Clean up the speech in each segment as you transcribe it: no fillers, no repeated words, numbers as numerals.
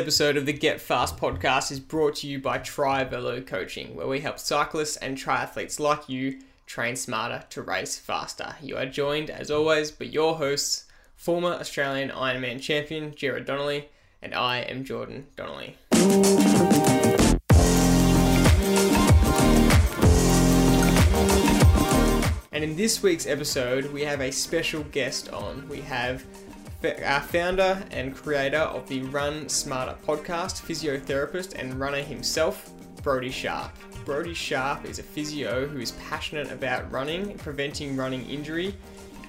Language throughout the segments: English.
Episode of the Get Fast podcast is brought to you by Tribello Coaching, where we help cyclists and triathletes like you train smarter to race faster. You are joined, as always, by your hosts, former Australian Ironman champion Jared Donnelly, and I am Jordan Donnelly. And in this week's episode, we have a special guest on. We have our founder and creator of the Run Smarter podcast, physiotherapist and runner himself, Brody Sharp. Brody Sharp is a physio who is passionate about running, preventing running injury,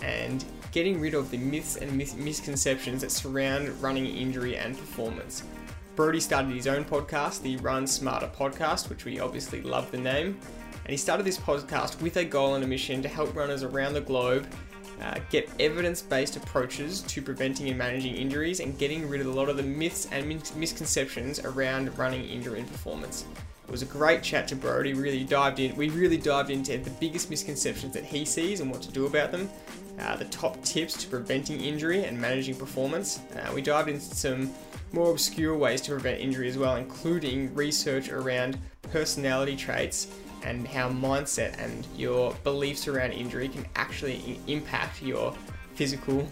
and getting rid of the myths and misconceptions that surround running injury and performance. Brody started his own podcast, the Run Smarter podcast, which we obviously love the name, and he started this podcast with a goal and a mission to help runners around the globe get evidence-based approaches to preventing and managing injuries and getting rid of a lot of the myths and misconceptions around running injury and performance. It was a great chat to Brody. We really dived into the biggest misconceptions that he sees and what to do about them, the top tips to preventing injury and managing performance. We dived into some more obscure ways to prevent injury as well, including research around personality traits and how mindset and your beliefs around injury can actually impact your physical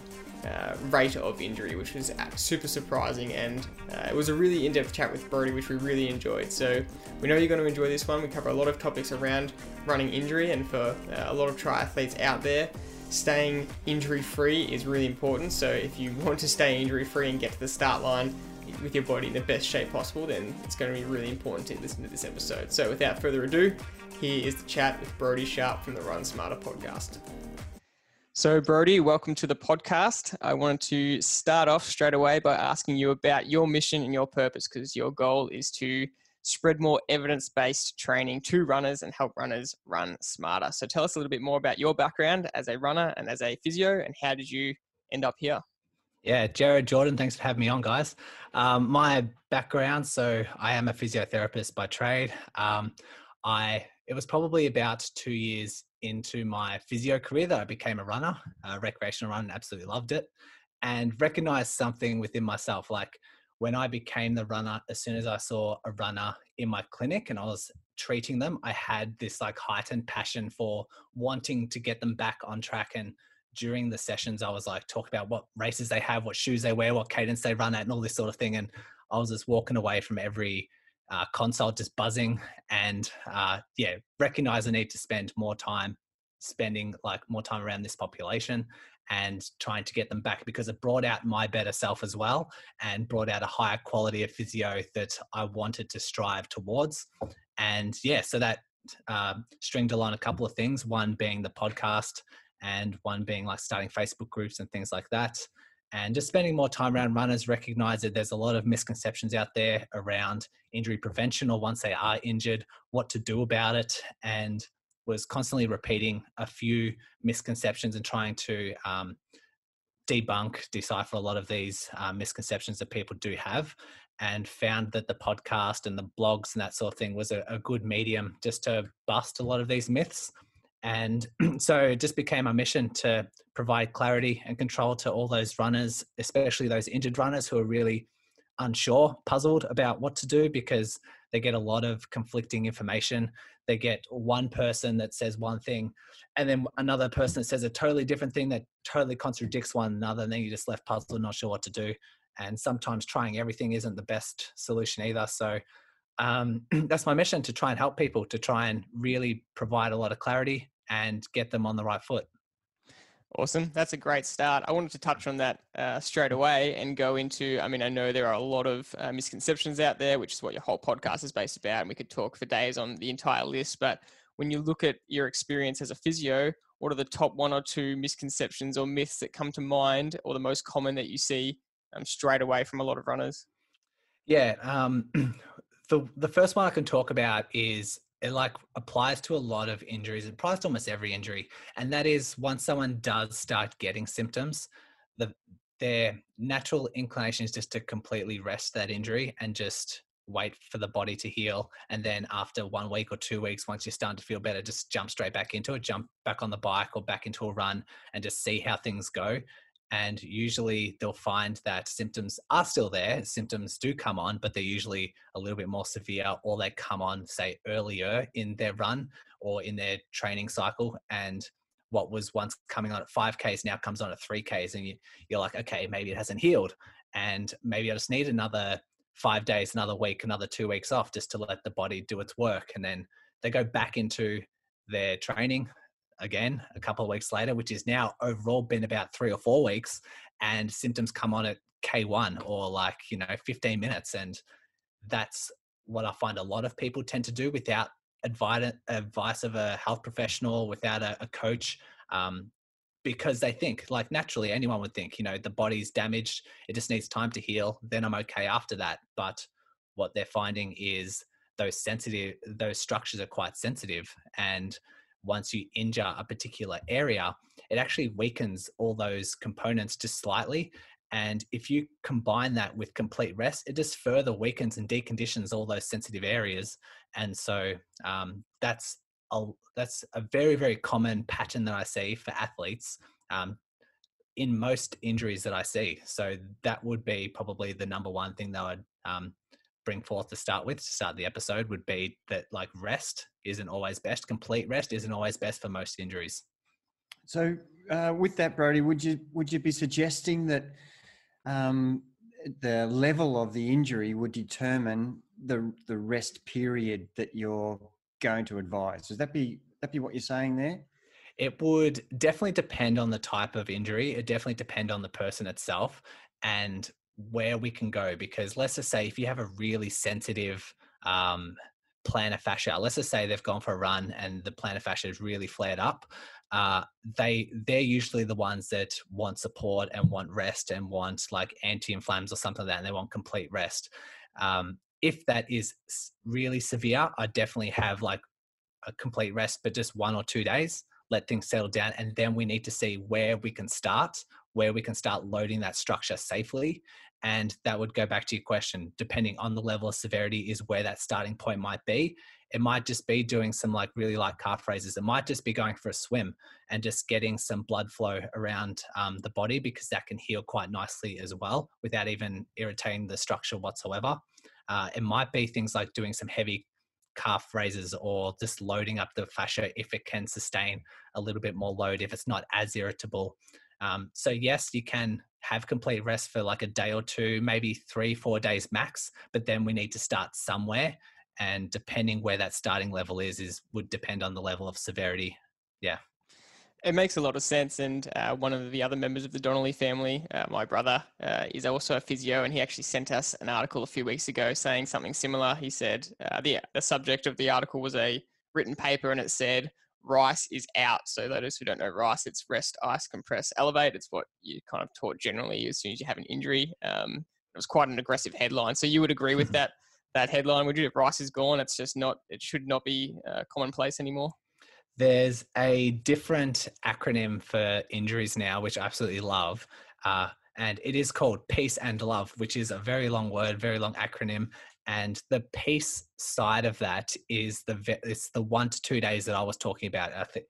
rate of injury, which was super surprising, and it was a really in-depth chat with Brody, which we really enjoyed. So we know you're going to enjoy this one. We cover a lot of topics around running injury, and for a lot of triathletes out there, staying injury-free is really important. So if you want to stay injury-free and get to the start line with your body in the best shape possible, then it's going to be really important to listen to this episode. So without further ado, here is the chat with Brody Sharp from the Run Smarter podcast. So Brody, welcome to the podcast. I wanted to start off straight away by asking you about your mission and your purpose, because your goal is to spread more evidence-based training to runners and help runners run smarter. So tell us a little bit more about your background as a runner and as a physio, and how did you end up here? Yeah, Jared, Jordan, thanks for having me on, guys. My background, so I am a physiotherapist by trade. It was probably about 2 years into my physio career that I became a runner, a recreational runner, and absolutely loved it, and recognized something within myself. Like when I became the runner, as soon as I saw a runner in my clinic and I was treating them, I had this like heightened passion for wanting to get them back on track. And during the sessions, I was like, talk about what races they have, what shoes they wear, what cadence they run at, and all this sort of thing. And I was just walking away from every consult just buzzing, and recognize the need to spend more time around this population and trying to get them back, because it brought out my better self as well, and brought out a higher quality of physio that I wanted to strive towards. And so that stringed along a couple of things, one being the podcast, and one being like starting Facebook groups and things like that, and just spending more time around runners. Recognize that there's a lot of misconceptions out there around injury prevention, or once they are injured, what to do about it, and was constantly repeating a few misconceptions and trying to decipher a lot of these misconceptions that people do have, and found that the podcast and the blogs and that sort of thing was a good medium just to bust a lot of these myths. And so it just became our mission to provide clarity and control to all those runners, especially those injured runners who are really unsure, puzzled about what to do, because they get a lot of conflicting information. They get one person that says one thing, and then another person that says a totally different thing that totally contradicts one another, and then you're just left puzzled, not sure what to do. And sometimes trying everything isn't the best solution either. So that's my mission, to try and help people, to try and really provide a lot of clarity and get them on the right foot. Awesome. That's a great start. I wanted to touch on that straight away and go into, I know there are a lot of misconceptions out there, which is what your whole podcast is based about. And we could talk for days on the entire list, but when you look at your experience as a physio, what are the top one or two misconceptions or myths that come to mind, or the most common that you see straight away from a lot of runners? Yeah. The first one I can talk about is, it like applies to a lot of injuries. It applies to almost every injury. And that is, once someone does start getting symptoms, their natural inclination is just to completely rest that injury and just wait for the body to heal. And then after 1 week or 2 weeks, once you're starting to feel better, just jump straight back into it, jump back on the bike or back into a run, and just see how things go. And usually they'll find that symptoms are still there. Symptoms do come on, but they're usually a little bit more severe, or they come on, say, earlier in their run or in their training cycle. And what was once coming on at 5Ks now comes on at 3Ks. And you're like, okay, maybe it hasn't healed. And maybe I just need another 5 days, another week, another 2 weeks off just to let the body do its work. And then they go back into their training again a couple of weeks later, which is now overall been about 3 or 4 weeks, and symptoms come on at K1 or 15 minutes. And that's what I find a lot of people tend to do without advice of a health professional, without a coach, because they think, like, naturally anyone would think, the body's damaged, it just needs time to heal, then I'm okay after that. But what they're finding is those structures are quite sensitive. And once you injure a particular area, it actually weakens all those components just slightly. And if you combine that with complete rest, it just further weakens and deconditions all those sensitive areas. And so that's a very, very common pattern that I see for athletes in most injuries that I see. So that would be probably the number one thing that I would bring forth to start the episode, would be that rest isn't always best. Complete rest isn't always best for most injuries. So with that, Brody, would you be suggesting that the level of the injury would determine the rest period that you're going to advise? Does that be what you're saying there? It would definitely depend on the type of injury. It definitely depend on the person itself and where we can go. Because let's just say if you have a really sensitive plantar fascia, let's just say they've gone for a run and the plantar fascia is really flared up, they're usually the ones that want support and want rest and want anti-inflammatories or something like that, and they want complete rest. If that is really severe, I definitely have a complete rest, but just 1 or 2 days, let things settle down. And then we need to see where we can start loading that structure safely. And that would go back to your question, depending on the level of severity is where that starting point might be. It might just be doing some really light calf raises. It might just be going for a swim and just getting some blood flow around the body, because that can heal quite nicely as well without even irritating the structure whatsoever. It might be things like doing some heavy calf raises or just loading up the fascia if it can sustain a little bit more load, if it's not as irritable. So yes, you can have complete rest for a day or two, maybe 3-4 days max, but then we need to start somewhere. And depending where that starting level is would depend on the level of severity. Yeah. It makes a lot of sense. And one of the other members of the Donnelly family, my brother, is also a physio, and he actually sent us an article a few weeks ago saying something similar. He said the subject of the article was a written paper, and it said, RICE is out. So those who don't know RICE, it's rest, ice, compress, elevate. It's what you kind of taught generally as soon as you have an injury. It was quite an aggressive headline. So you would agree with that headline, would you? If RICE is gone, it should not be commonplace anymore. There's a different acronym for injuries now, which I absolutely love. And it is called PACE and Love, which is a very long word, very long acronym. And the PACE side of that is it's the 1 to 2 days that I was talking about. I think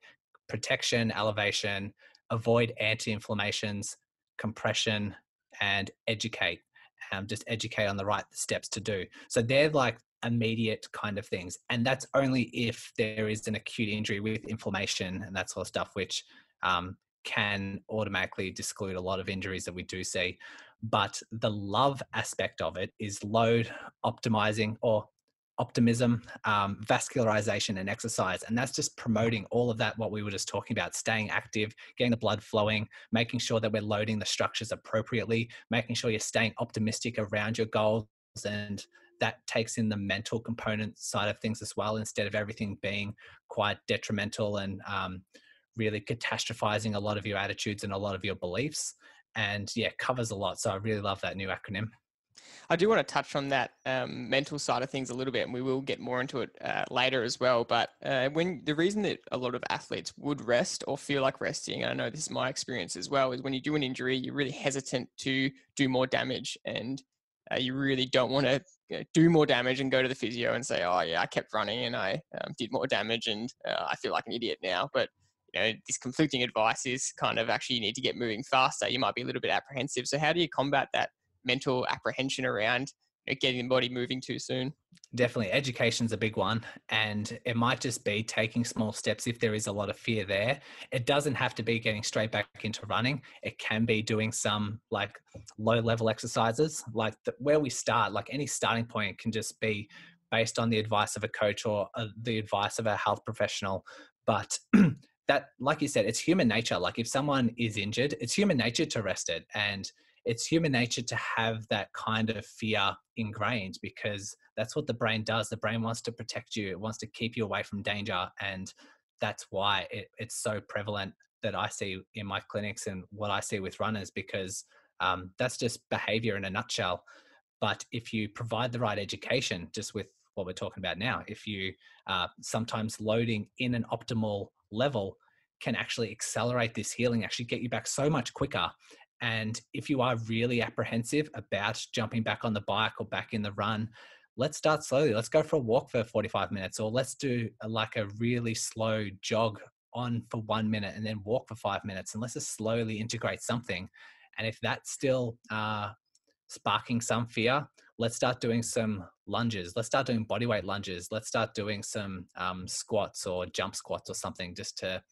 protection, elevation, avoid anti-inflammations, compression, and educate. Just educate on the right steps to do. So they're immediate kind of things. And that's only if there is an acute injury with inflammation and that sort of stuff, which can automatically disclude a lot of injuries that we do see. But the love aspect of it is load, optimizing or optimism, vascularization and exercise. And that's just promoting all of that, what we were just talking about, staying active, getting the blood flowing, making sure that we're loading the structures appropriately, making sure you're staying optimistic around your goals. And that takes in the mental component side of things as well, instead of everything being quite detrimental and really catastrophizing a lot of your attitudes and a lot of your beliefs. And yeah, covers a lot. So I really love that new acronym. I do want to touch on that mental side of things a little bit, and we will get more into it later as well. But the reason that a lot of athletes would rest or feel like resting, and I know this is my experience as well, is when you do an injury, you're really hesitant to do more damage, and you really don't want to do more damage and go to the physio and say, oh yeah, I kept running and I did more damage and I feel like an idiot now. But you know, this conflicting advice is kind of actually you need to get moving faster. You might be a little bit apprehensive. So how do you combat that mental apprehension around getting the body moving too soon? Definitely. Education's a big one. And it might just be taking small steps if there is a lot of fear there. It doesn't have to be getting straight back into running. It can be doing some like low level exercises, like where we start, like any starting point can just be based on the advice of a coach or the advice of a health professional. But that, like you said, it's human nature. Like if someone is injured, it's human nature to rest it. And it's human nature to have that kind of fear ingrained because that's what the brain does. The brain wants to protect you. It wants to keep you away from danger. And that's why it's so prevalent that I see in my clinics and what I see with runners, because that's just behavior in a nutshell. But if you provide the right education, just with what we're talking about now, if you sometimes loading in an optimal level can actually accelerate this healing, actually get you back so much quicker. And if you are really apprehensive about jumping back on the bike or back in the run, let's start slowly. Let's go for a walk for 45 minutes, or let's do like a really slow jog on for 1 minute and then walk for 5 minutes, and let's just slowly integrate something. And if that's still sparking some fear, let's start doing some lunges. Let's start doing bodyweight lunges. Let's start doing some squats or jump squats or something, just to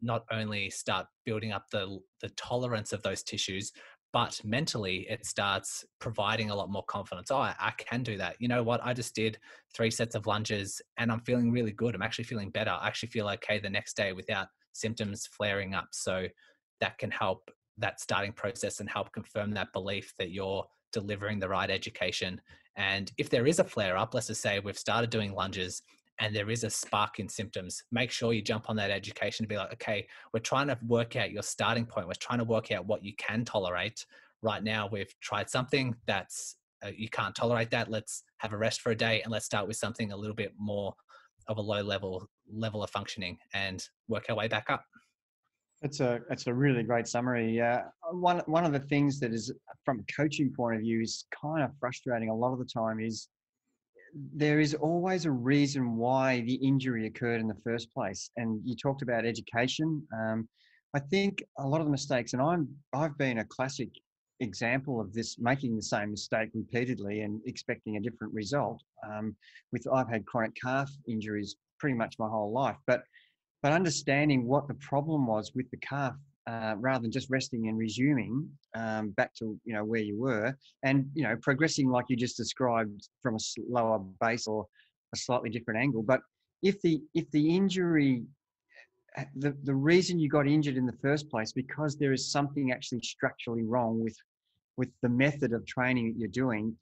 not only start building up the tolerance of those tissues, but mentally it starts providing a lot more confidence. Oh, I can do that. You know what? I just did 3 sets of lunges and I'm feeling really good. I'm actually feeling better. I actually feel okay the next day without symptoms flaring up. So that can help that starting process and help confirm that belief that you're delivering the right education. And if there is a flare up, let's just say we've started doing lunges and there is a spark in symptoms, make sure you jump on that education to be like, okay, we're trying to work out your starting point. We're trying to work out what you can tolerate. Right now, we've tried something that's, you can't tolerate that. Let's have a rest for a day and let's start with something a little bit more of a low level of functioning and work our way back up. It's a really great summary. One of the things that is, from a coaching point of view, is kind of frustrating a lot of the time is there is always a reason why the injury occurred in the first place. And you talked about education. I think a lot of the mistakes, and I've been a classic example of this, making the same mistake repeatedly and expecting a different result. I've had chronic calf injuries pretty much my whole life, but understanding what the problem was with the calf, rather than just resting and resuming back to where you were, and progressing like you just described from a slower base or a slightly different angle. But if the injury, the reason you got injured in the first place, because there is something actually structurally wrong with the method of training that you're doing,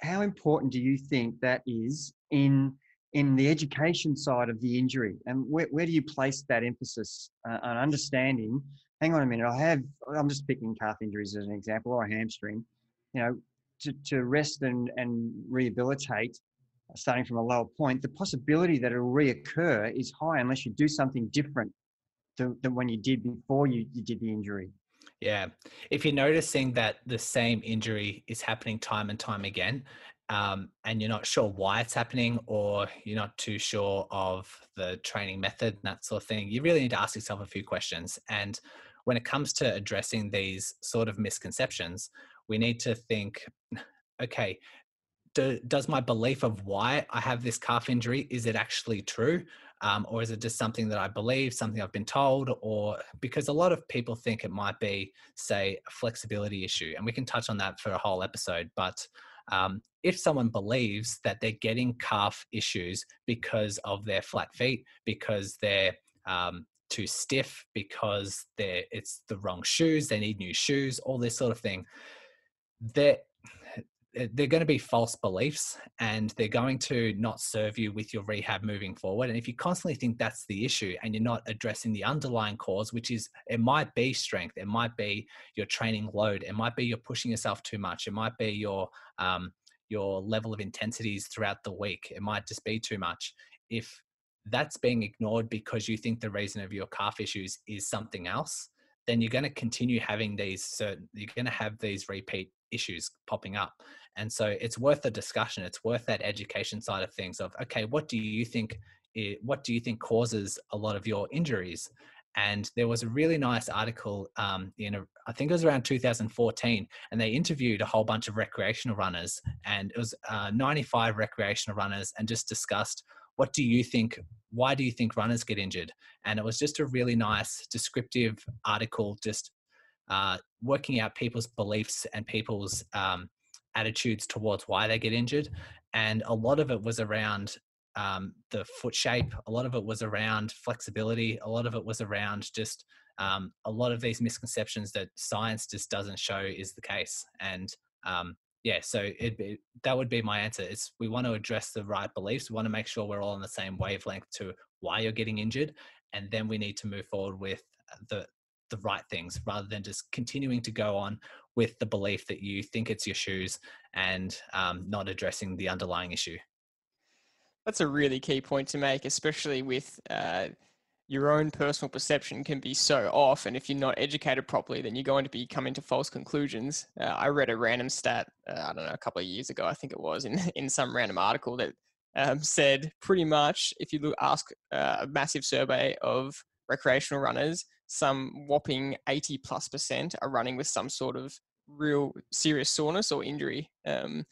how important do you think that is in the education side of the injury? And where do you place that emphasis on understanding, hang on a minute, I'm just picking calf injuries as an example, or a hamstring, to rest and rehabilitate, starting from a lower point, the possibility that it'll reoccur is high unless you do something different than when you did before you did the injury. Yeah. If you're noticing that the same injury is happening time and time again, and you're not sure why it's happening, or you're not too sure of the training method and that sort of thing, you really need to ask yourself a few questions. And when it comes to addressing these sort of misconceptions, we need to think, okay, does my belief of why I have this calf injury, is it actually true? Or is it just something that I believe, something I've been told? Or because a lot of people think it might be, say, a flexibility issue. And we can touch on that for a whole episode, but if someone believes that they're getting calf issues because of their flat feet, because they're too stiff, because it's the wrong shoes, they need new shoes, all this sort of thing, they're going to be false beliefs, and they're going to not serve you with your rehab moving forward. And if you constantly think that's the issue and you're not addressing the underlying cause, which is, it might be strength, it might be your training load, it might be you're pushing yourself too much, it might be your level of intensities throughout the week, it might just be too much. If that's being ignored because you think the reason of your calf issues is something else, then you're going to continue having you're going to have these repeat issues popping up. And so it's worth the discussion. It's worth that education side of things of, okay, what do you think what do you think causes a lot of your injuries? And there was a really nice article I think it was around 2014, and they interviewed a whole bunch of recreational runners, and it was 95 recreational runners, and just discussed, what do you think, why do you think runners get injured? And it was just a really nice descriptive article, just working out people's beliefs and people's attitudes towards why they get injured. And a lot of it was around the foot shape. A lot of it was around flexibility. A lot of it was around just a lot of these misconceptions that science just doesn't show is the case. And yeah, so that would be my answer. It's, we want to address the right beliefs. We want to make sure we're all on the same wavelength to why you're getting injured. And then we need to move forward with the right things, rather than just continuing to go on with the belief that you think it's your shoes and not addressing the underlying issue. That's a really key point to make, especially with your own personal perception can be so off. And if you're not educated properly, then you're going to be coming to false conclusions. I read a random stat, I don't know, a couple of years ago, I think it was in some random article that said pretty much, if you ask a massive survey of recreational runners, some whopping 80+% are running with some sort of real serious soreness or injury. And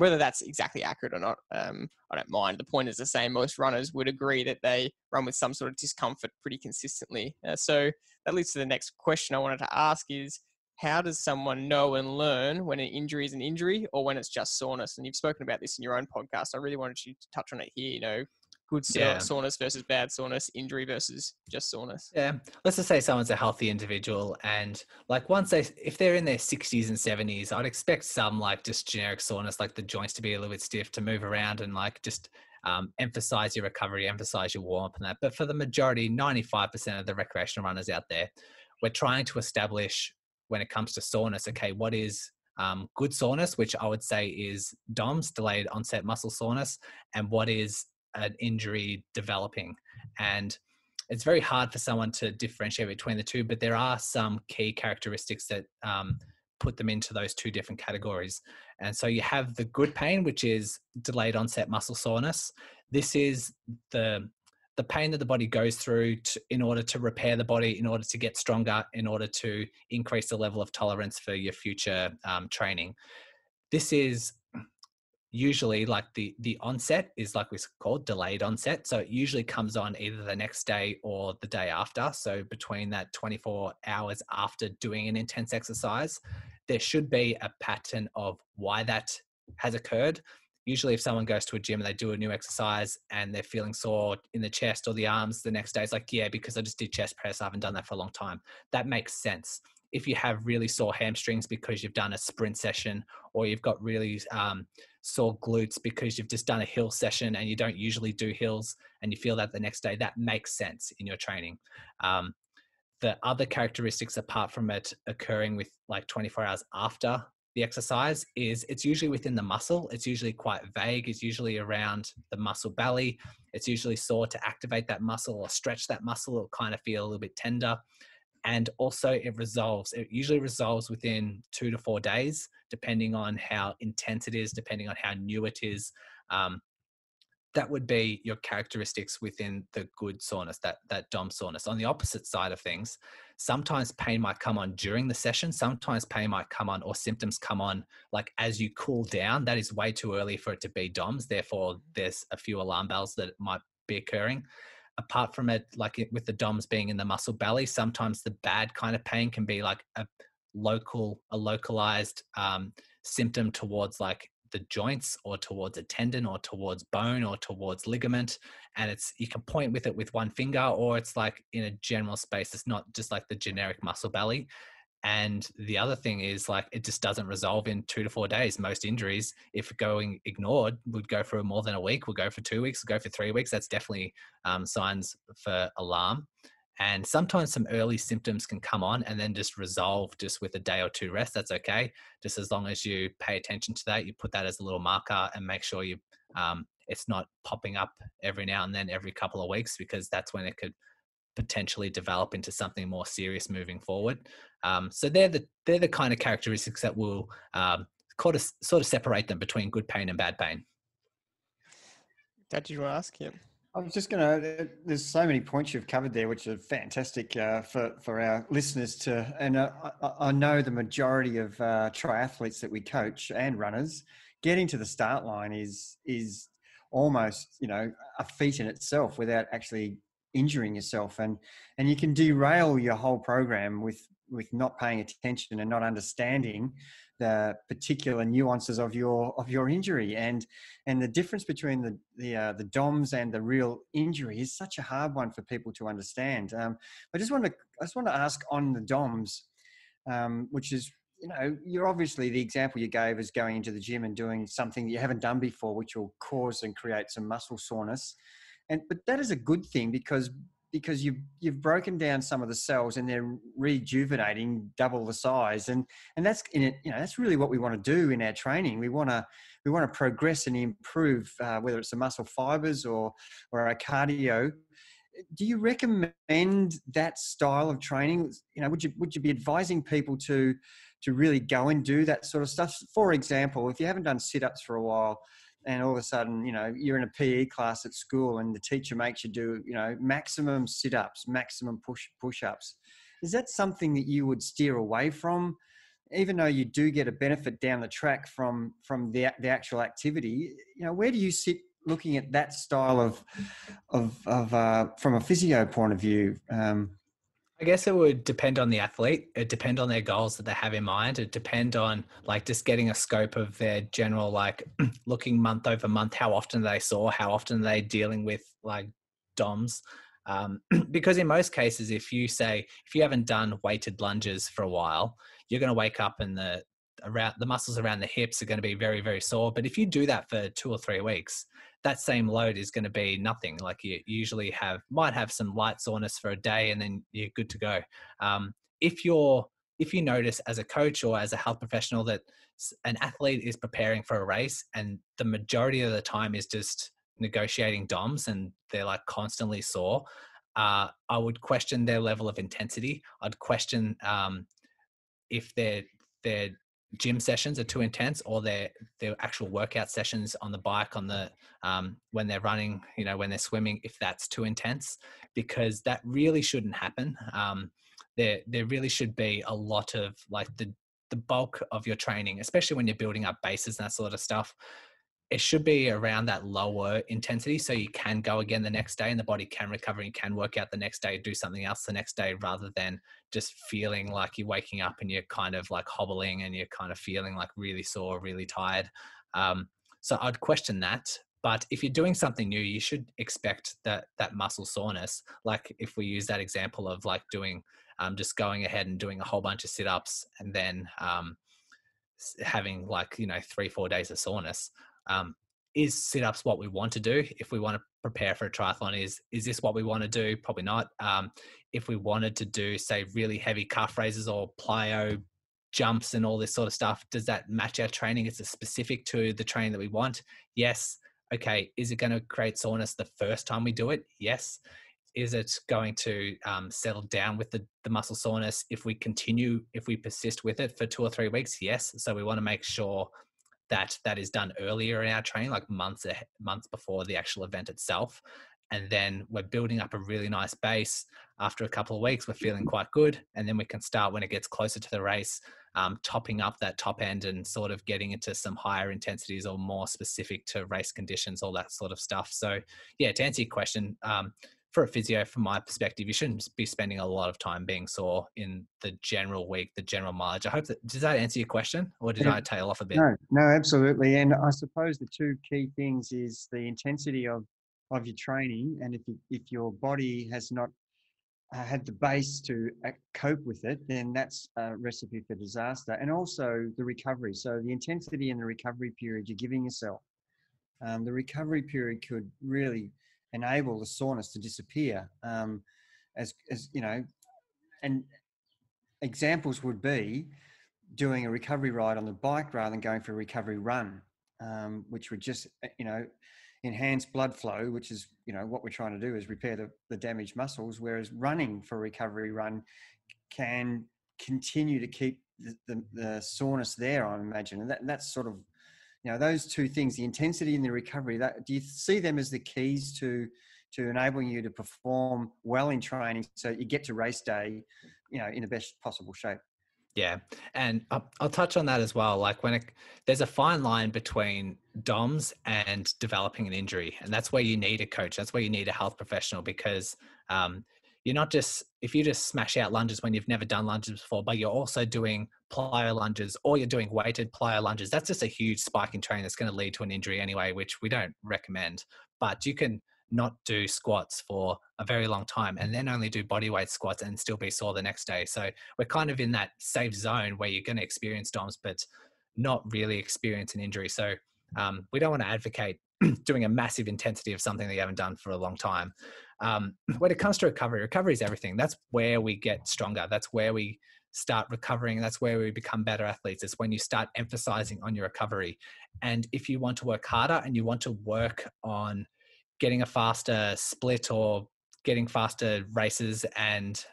whether that's exactly accurate or not, I don't mind. The point is the same. Most runners would agree that they run with some sort of discomfort pretty consistently. So that leads to the next question I wanted to ask is, how does someone know and learn when an injury is an injury or when it's just soreness? And you've spoken about this in your own podcast. I really wanted you to touch on it here, you know, good soreness versus bad soreness, injury versus just soreness. Yeah. Let's just say someone's a healthy individual, and like if they're in their 60s and 70s, I'd expect some like just generic soreness, like the joints to be a little bit stiff, to move around and like just emphasize your recovery, emphasize your warm up and that. But for the majority, 95% of the recreational runners out there, we're trying to establish when it comes to soreness, okay, what is good soreness, which I would say is DOMS, delayed onset muscle soreness, and what is an injury developing. And it's very hard for someone to differentiate between the two, but there are some key characteristics that put them into those two different categories. And so you have the good pain, which is delayed onset muscle soreness. This is the pain that the body goes through in order to repair the body, in order to get stronger, in order to increase the level of tolerance for your future training. This is usually like the onset is like we call delayed onset. So it usually comes on either the next day or the day after. So between that 24 hours after doing an intense exercise, there should be a pattern of why that has occurred. Usually if someone goes to a gym and they do a new exercise and they're feeling sore in the chest or the arms the next day, it's like, yeah, because I just did chest press. I haven't done that for a long time. That makes sense. If you have really sore hamstrings because you've done a sprint session, or you've got really sore glutes because you've just done a hill session and you don't usually do hills and you feel that the next day, that makes sense in your training. The other characteristics apart from it occurring with like 24 hours after the exercise is it's usually within the muscle. It's usually quite vague. It's usually around the muscle belly. It's usually sore to activate that muscle or stretch that muscle or kind of feel a little bit tender. And also it resolves. It usually resolves within 2 to 4 days, depending on how intense it is, depending on how new it is. That would be your characteristics within the good soreness, that DOM soreness. On the opposite side of things, sometimes pain might come on during the session. Sometimes pain might come on or symptoms come on like as you cool down. That is way too early for it to be DOMS. Therefore, there's a few alarm bells that it might be occurring. Apart from it, like with the DOMS being in the muscle belly, sometimes the bad kind of pain can be like a localized symptom towards like the joints or towards a tendon or towards bone or towards ligament. And you can point with it with one finger, or it's like in a general space. It's not just like the generic muscle belly. And the other thing is like, it just doesn't resolve in 2 to 4 days. Most injuries, if going ignored, would go for more than a week, would go for 2 weeks, would go for 3 weeks. That's definitely signs for alarm. And sometimes some early symptoms can come on and then just resolve just with a day or two rest. That's okay. Just as long as you pay attention to that, you put that as a little marker and make sure you it's not popping up every now and then, every couple of weeks, because that's when it could potentially develop into something more serious moving forward. So they're the kind of characteristics that will sort of separate them between good pain and bad pain. Dad, did you want to ask? Yeah. I was just going to, there's so many points you've covered there, which are fantastic for our listeners to, and I know the majority of triathletes that we coach and runners, getting to the start line is almost, you know, a feat in itself without actually injuring yourself. And you can derail your whole program with not paying attention and not understanding the particular nuances of your injury, and the difference between the DOMS and the real injury is such a hard one for people to understand. I just want to ask on the DOMS, which is, you know, you're obviously, the example you gave is going into the gym and doing something that you haven't done before, which will cause and create some muscle soreness, but that is a good thing because you've broken down some of the cells and they're rejuvenating double the size. And that's in it, you know, that's really what we want to do in our training. We want to progress and improve, whether it's the muscle fibers or our cardio. Do you recommend that style of training? You know, would you be advising people to really go and do that sort of stuff? For example, if you haven't done sit-ups for a while, and all of a sudden, you know, you're in a PE class at school and the teacher makes you do, you know, maximum sit-ups, maximum push-ups. Is that something that you would steer away from? Even though you do get a benefit down the track from the actual activity, you know, where do you sit looking at that style of from a physio point of view? I guess it would depend on the athlete. It'd depend on their goals that they have in mind. It'd depend on, like, just getting a scope of their general, like, looking month over month, how often they saw, how often they're dealing with, like, DOMS. Because in most cases, if you haven't done weighted lunges for a while, you're going to wake up and the muscles around the hips are going to be very, very sore. But if you do that for 2 or 3 weeks, that same load is going to be nothing. Like, you usually might have some light soreness for a day and then you're good to go. If you notice as a coach or as a health professional that an athlete is preparing for a race and the majority of the time is just negotiating DOMS and they're, like, constantly sore, I would question their level of intensity. I'd question if they're gym sessions are too intense, or their actual workout sessions on the bike, on the when they're running, you know, when they're swimming, if that's too intense, because that really shouldn't happen. There really should be a lot of, like, the bulk of your training, especially when you're building up bases and that sort of stuff, it should be around that lower intensity, so you can go again the next day and the body can recover and you can work out the next day, do something else the next day, rather than just feeling like you're waking up and you're kind of, like, hobbling and you're kind of feeling, like, really sore, really tired. So I'd question that. But if you're doing something new, you should expect that muscle soreness. Like, if we use that example of, like, doing just going ahead and doing a whole bunch of sit-ups and then having, like, you know, 3-4 days of soreness. Is sit-ups what we want to do? If we want to prepare for a triathlon, is this what we want to do? Probably not. If we wanted to do, say, really heavy calf raises or plyo jumps and all this sort of stuff, does that match our training? Is it specific to the training that we want? Yes. Okay. Is it going to create soreness the first time we do it? Yes. Is it going to settle down with the muscle soreness if we persist with it for 2 or 3 weeks? Yes. So we want to make sure that is done earlier in our training, like months before the actual event itself. And then we're building up a really nice base. After a couple of weeks, we're feeling quite good. And then we can start, when it gets closer to the race, topping up that top end and sort of getting into some higher intensities or more specific to race conditions, all that sort of stuff. So yeah, to answer your question, for a physio, from my perspective, you shouldn't be spending a lot of time being sore in the general week, the general mileage. I hope that, does that answer your question, or did I tail off a bit? No, absolutely. And I suppose the two key things is the intensity of your training. And if your body has not had the base to cope with it, then that's a recipe for disaster. And also the recovery. So the intensity and the recovery period you're giving yourself. The recovery period could really enable the soreness to disappear, as you know. And examples would be doing a recovery ride on the bike rather than going for a recovery run, which would just, you know, enhance blood flow, which is, you know, what we're trying to do is repair the damaged muscles, whereas running for a recovery run can continue to keep the soreness there, I imagine. And that's sort of, you know, those two things, the intensity and the recovery, do you see them as the keys to enabling you to perform well in training so you get to race day, you know, in the best possible shape. Yeah. And I'll touch on that as well. Like there's a fine line between DOMS and developing an injury. And that's where you need a coach. That's where you need a health professional, because you're not just, if you just smash out lunges when you've never done lunges before, but you're also doing plyo lunges or you're doing weighted plyo lunges, that's just a huge spike in training that's going to lead to an injury anyway, which we don't recommend. But you can not do squats for a very long time and then only do bodyweight squats and still be sore the next day. So we're kind of in that safe zone where you're going to experience DOMS, but not really experience an injury. So we don't want to advocate doing a massive intensity of something that you haven't done for a long time. When it comes to recovery, recovery is everything. That's where we get stronger. That's where we start recovering. That's where we become better athletes. It's when you start emphasizing on your recovery. And if you want to work harder and you want to work on getting a faster split or getting faster races and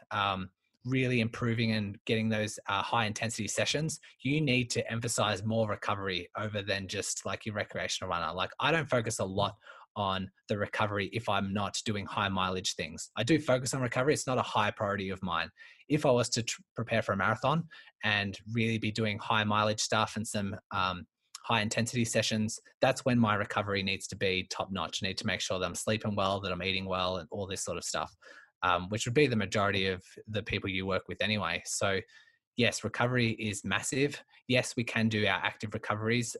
really improving and getting those high intensity sessions, you need to emphasize more recovery over than just like your recreational runner. Like I don't focus a lot on the recovery if I'm not doing high mileage things. I do focus on recovery. It's not a high priority of mine. If I was to prepare for a marathon and really be doing high mileage stuff and some high intensity sessions, that's when my recovery needs to be top notch. I need to make sure that I'm sleeping well, that I'm eating well and all this sort of stuff, which would be the majority of the people you work with anyway. So yes, recovery is massive. Yes, we can do our active recoveries.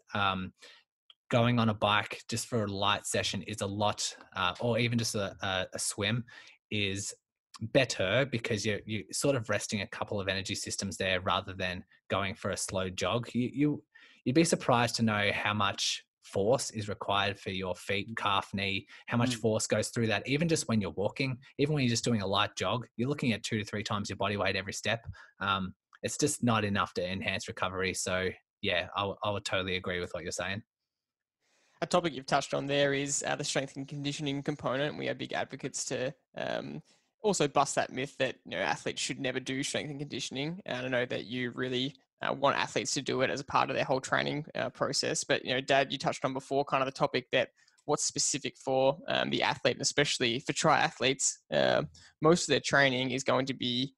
Going on a bike just for a light session is a lot, or even just a swim is better because you're sort of resting a couple of energy systems there rather than going for a slow jog. You'd be surprised to know how much force is required for your feet, calf, knee, how much force goes through that. Even just when you're walking, even when you're just doing a light jog, you're looking at 2 to 3 times your body weight every step. It's just not enough to enhance recovery. So yeah, I would totally agree with what you're saying. A topic you've touched on there is the strength and conditioning component. We are big advocates to also bust that myth that, you know, athletes should never do strength and conditioning. And I know that you really want athletes to do it as a part of their whole training process. But, you know, Dad, you touched on before kind of the topic that what's specific for the athlete, and especially for triathletes, most of their training is going to be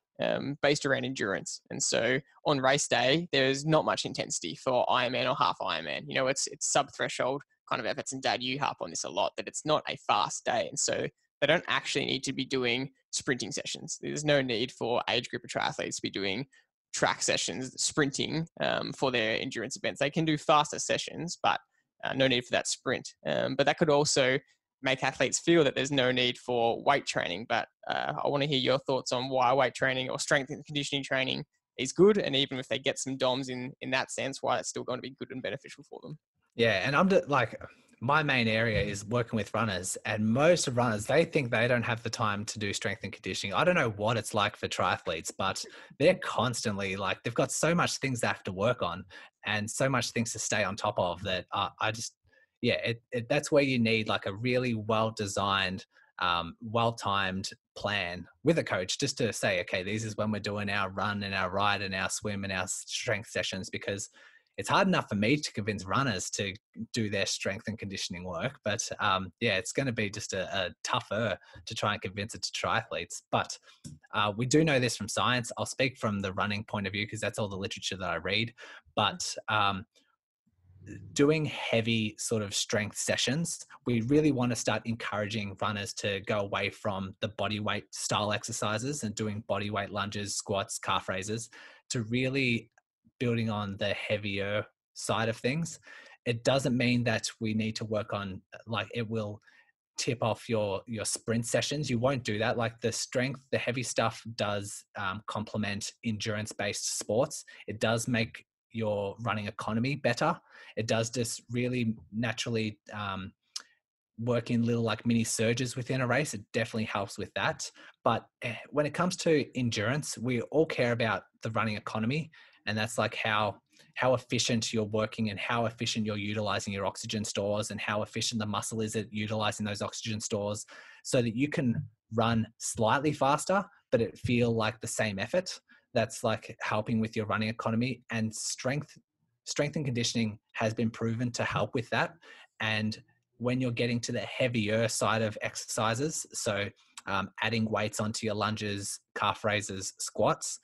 based around endurance. And so on race day, there's not much intensity for Ironman or half Ironman. You know, it's sub-threshold kind of efforts. And Dad, you harp on this a lot, that it's not a fast day. And so they don't actually need to be doing sprinting sessions. There's no need for age group of triathletes to be doing track sessions, sprinting for their endurance events. They can do faster sessions, but no need for that sprint. But that could also make athletes feel that there's no need for weight training. But I want to hear your thoughts on why weight training or strength and conditioning training is good. And even if they get some DOMS in that sense, why it's still going to be good and beneficial for them. Yeah. And I'm like, my main area is working with runners, and most of runners, they think they don't have the time to do strength and conditioning. I don't know what it's like for triathletes, but they're constantly like, they've got so much things they have to work on and so much things to stay on top of that. That's where you need like a really well-designed, well-timed plan with a coach just to say, okay, this is when we're doing our run and our ride and our swim and our strength sessions, because it's hard enough for me to convince runners to do their strength and conditioning work, but it's going to be just a tougher to try and convince it to triathletes. But we do know this from science. I'll speak from the running point of view because that's all the literature that I read. But doing heavy sort of strength sessions, we really want to start encouraging runners to go away from the body weight style exercises and doing body weight lunges, squats, calf raises to really building on the heavier side of things. It doesn't mean that we need to work on, like, it will tip off your sprint sessions. You won't do that. Like the strength, the heavy stuff does complement endurance-based sports. It does make your running economy better. It does just really naturally work in little like mini surges within a race. It definitely helps with that. But when it comes to endurance, we all care about the running economy. And that's like how efficient you're working and how efficient you're utilizing your oxygen stores and how efficient the muscle is at utilizing those oxygen stores so that you can run slightly faster, but it feel like the same effort. That's like helping with your running economy, and strength and conditioning has been proven to help with that. And when you're getting to the heavier side of exercises, so adding weights onto your lunges, calf raises, squats,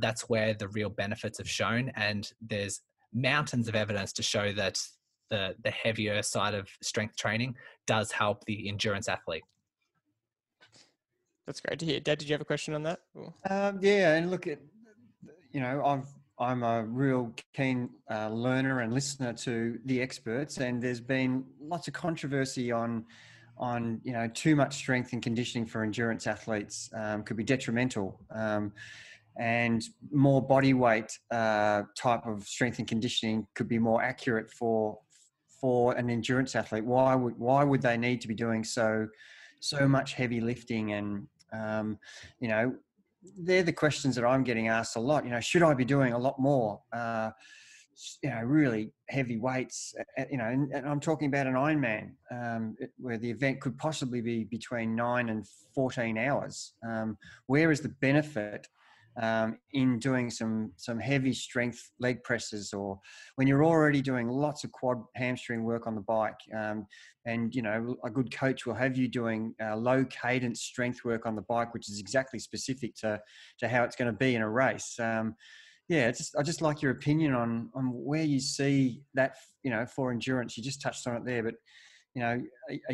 that's where the real benefits are shown. And there's mountains of evidence to show that the heavier side of strength training does help the endurance athlete. That's great to hear. Dad, did you have a question on that? Yeah, and look, I'm a real keen learner and listener to the experts, and there's been lots of controversy on too much strength and conditioning for endurance athletes could be detrimental, and more body weight type of strength and conditioning could be more accurate for an endurance athlete. Why would they need to be doing so much heavy lifting? And they're the questions that I'm getting asked a lot. Should I be doing a lot more, really heavy weights, and I'm talking about an Ironman, where the event could possibly be between 9 and 14 hours. Where is the benefit in doing some heavy strength leg presses, or when you're already doing lots of quad hamstring work on the bike, and a good coach will have you doing low cadence strength work on the bike, which is exactly specific to how it's going to be in a race. I just like your opinion on where you see that, for endurance. You just touched on it there, but are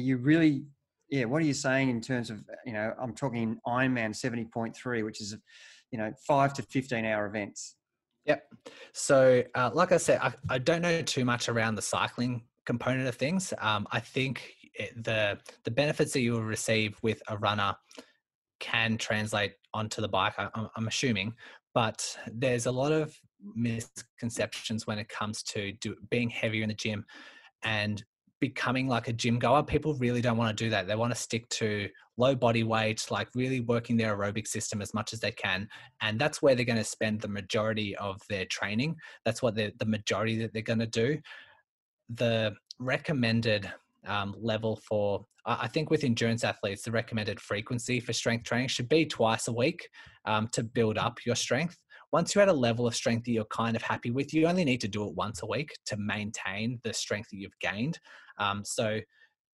you really, what are you saying in terms of, I'm talking Ironman 70.3, which is 5 to 15 hour events. Yep. So, like I said, I don't know too much around the cycling component of things. I think the benefits that you will receive with a runner can translate onto the bike, I'm assuming, but there's a lot of misconceptions when it comes to being heavier in the gym and becoming like a gym goer. People really don't want to do that. They want to stick to low body weight, like really working their aerobic system as much as they can. And that's where they're going to spend the majority of their training. That's what the majority that they're going to do. The recommended level for, I think with endurance athletes, the recommended frequency for strength training should be twice a week to build up your strength. Once you're at a level of strength that you're kind of happy with, you only need to do it once a week to maintain the strength that you've gained. So